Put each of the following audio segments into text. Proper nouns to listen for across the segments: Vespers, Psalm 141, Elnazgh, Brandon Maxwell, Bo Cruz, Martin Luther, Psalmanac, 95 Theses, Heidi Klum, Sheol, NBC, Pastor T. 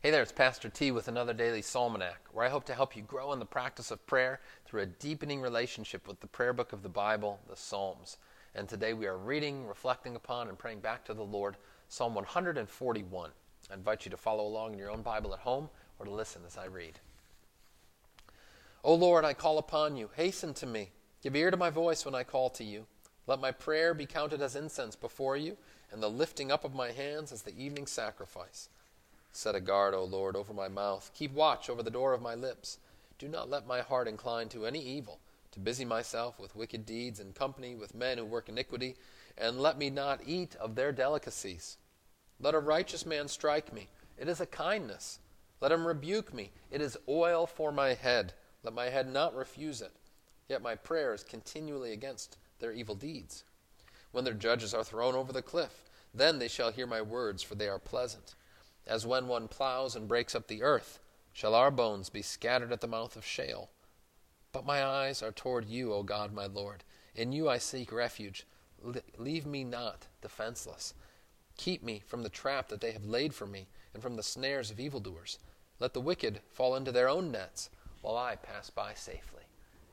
Hey there, it's Pastor T with another daily Psalmanac, where I hope to help you grow in the practice of prayer through a deepening relationship with the prayer book of the Bible, the Psalms. And today we are reading, reflecting upon, and praying back to the Lord, Psalm 141. I invite you to follow along in your own Bible at home or to listen as I read. O Lord, I call upon you. Hasten to me. Give ear to my voice when I call to you. Let my prayer be counted as incense before you, and the lifting up of my hands as the evening sacrifice. Set a guard, O Lord, over my mouth. Keep watch over the door of my lips. Do not let my heart incline to any evil, to busy myself with wicked deeds and company with men who work iniquity, and let me not eat of their delicacies. Let a righteous man strike me. It is a kindness. Let him rebuke me. It is oil for my head. Let my head not refuse it. Yet my prayer is continually against their evil deeds. When their judges are thrown over the cliff, then they shall hear my words, for they are pleasant. As when one plows and breaks up the earth, shall our bones be scattered at the mouth of Sheol. But my eyes are toward you, O God, my Lord. In you I seek refuge. Leave me not defenseless. Keep me from the trap that they have laid for me, and from the snares of evildoers. Let the wicked fall into their own nets, while I pass by safely.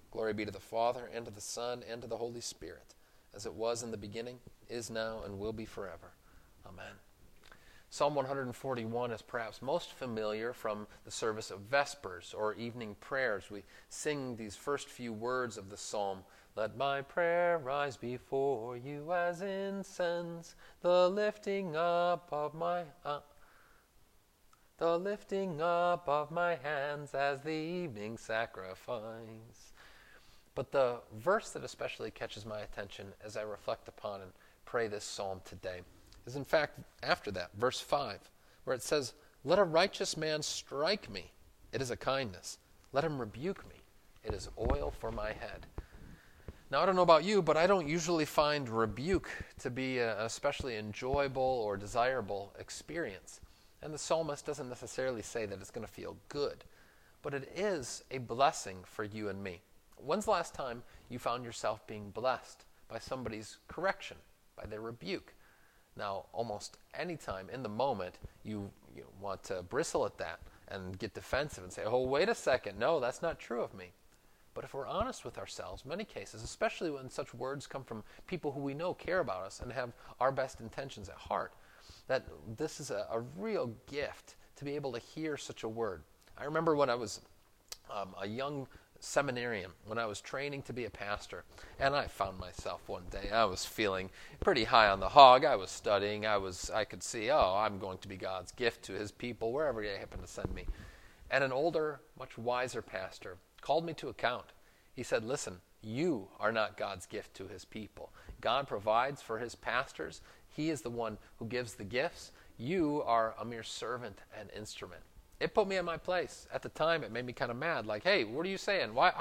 Glory be to the Father, and to the Son, and to the Holy Spirit, as it was in the beginning, is now, and will be forever. Amen. Psalm 141 is perhaps most familiar from the service of Vespers or evening prayers. We sing these first few words of the psalm. Let my prayer rise before you as incense, the lifting up of my hands as the evening sacrifice. But the verse that especially catches my attention as I reflect upon and pray this psalm today is in fact after that, verse 5, where it says, let a righteous man strike me. It is a kindness. Let him rebuke me. It is oil for my head. Now, I don't know about you, but I don't usually find rebuke to be an especially enjoyable or desirable experience. And the psalmist doesn't necessarily say that it's going to feel good, but it is a blessing for you and me. When's the last time you found yourself being blessed by somebody's correction, by their rebuke? Now, almost any time in the moment, you want to bristle at that and get defensive and say, oh, wait a second, no, that's not true of me. But if we're honest with ourselves, many cases, especially when such words come from people who we know care about us and have our best intentions at heart, that this is a real gift to be able to hear such a word. I remember when I was a young seminarian, when I was training to be a pastor, and I found myself one day, I was feeling pretty high on the hog. I was studying, I could see, I'm going to be God's gift to his people, wherever they happen to send me. And an older, much wiser pastor called me to account. He said, listen, you are not God's gift to his people. God provides for his pastors. He is the one who gives the gifts. You are a mere servant and instrument. It put me in my place. At the time, it made me kind of mad. Like, hey, what are you saying? Why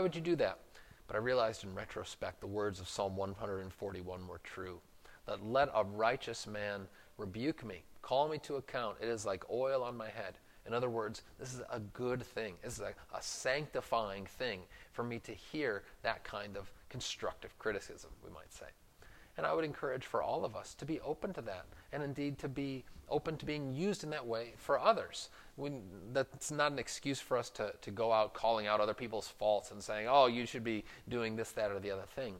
would you do that? But I realized in retrospect the words of Psalm 141 were true. That let a righteous man rebuke me, call me to account. It is like oil on my head. In other words, this is a good thing. This is a sanctifying thing for me to hear that kind of constructive criticism, we might say. And I would encourage for all of us to be open to that, and indeed to be open to being used in that way for others. That's not an excuse for us to go out calling out other people's faults and saying, oh, you should be doing this, that, or the other thing.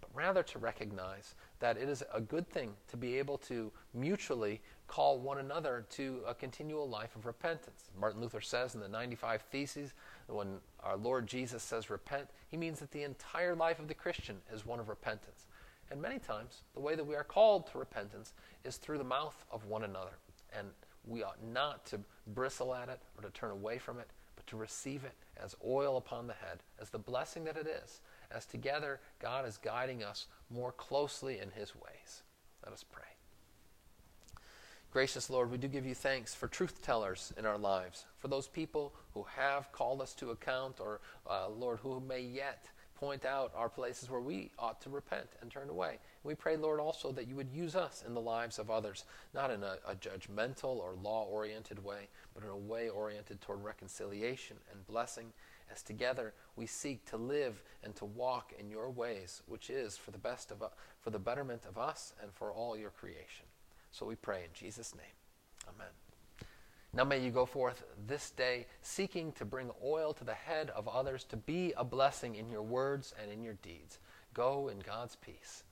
But rather to recognize that it is a good thing to be able to mutually call one another to a continual life of repentance. Martin Luther says in the 95 Theses, when our Lord Jesus says repent, he means that the entire life of the Christian is one of repentance. And many times, the way that we are called to repentance is through the mouth of one another. And we ought not to bristle at it or to turn away from it, but to receive it as oil upon the head, as the blessing that it is, as together God is guiding us more closely in his ways. Let us pray. Gracious Lord, we do give you thanks for truth tellers in our lives, for those people who have called us to account or, Lord, who may yet point out our places where we ought to repent and turn away. We pray, Lord, also that you would use us in the lives of others, not in a judgmental or law-oriented way, but in a way oriented toward reconciliation and blessing, as together we seek to live and to walk in your ways, which is for the best of for the betterment of us and for all your creation. So we pray in Jesus' name. Amen. Now may you go forth this day, seeking to bring oil to the head of others, to be a blessing in your words and in your deeds. Go in God's peace.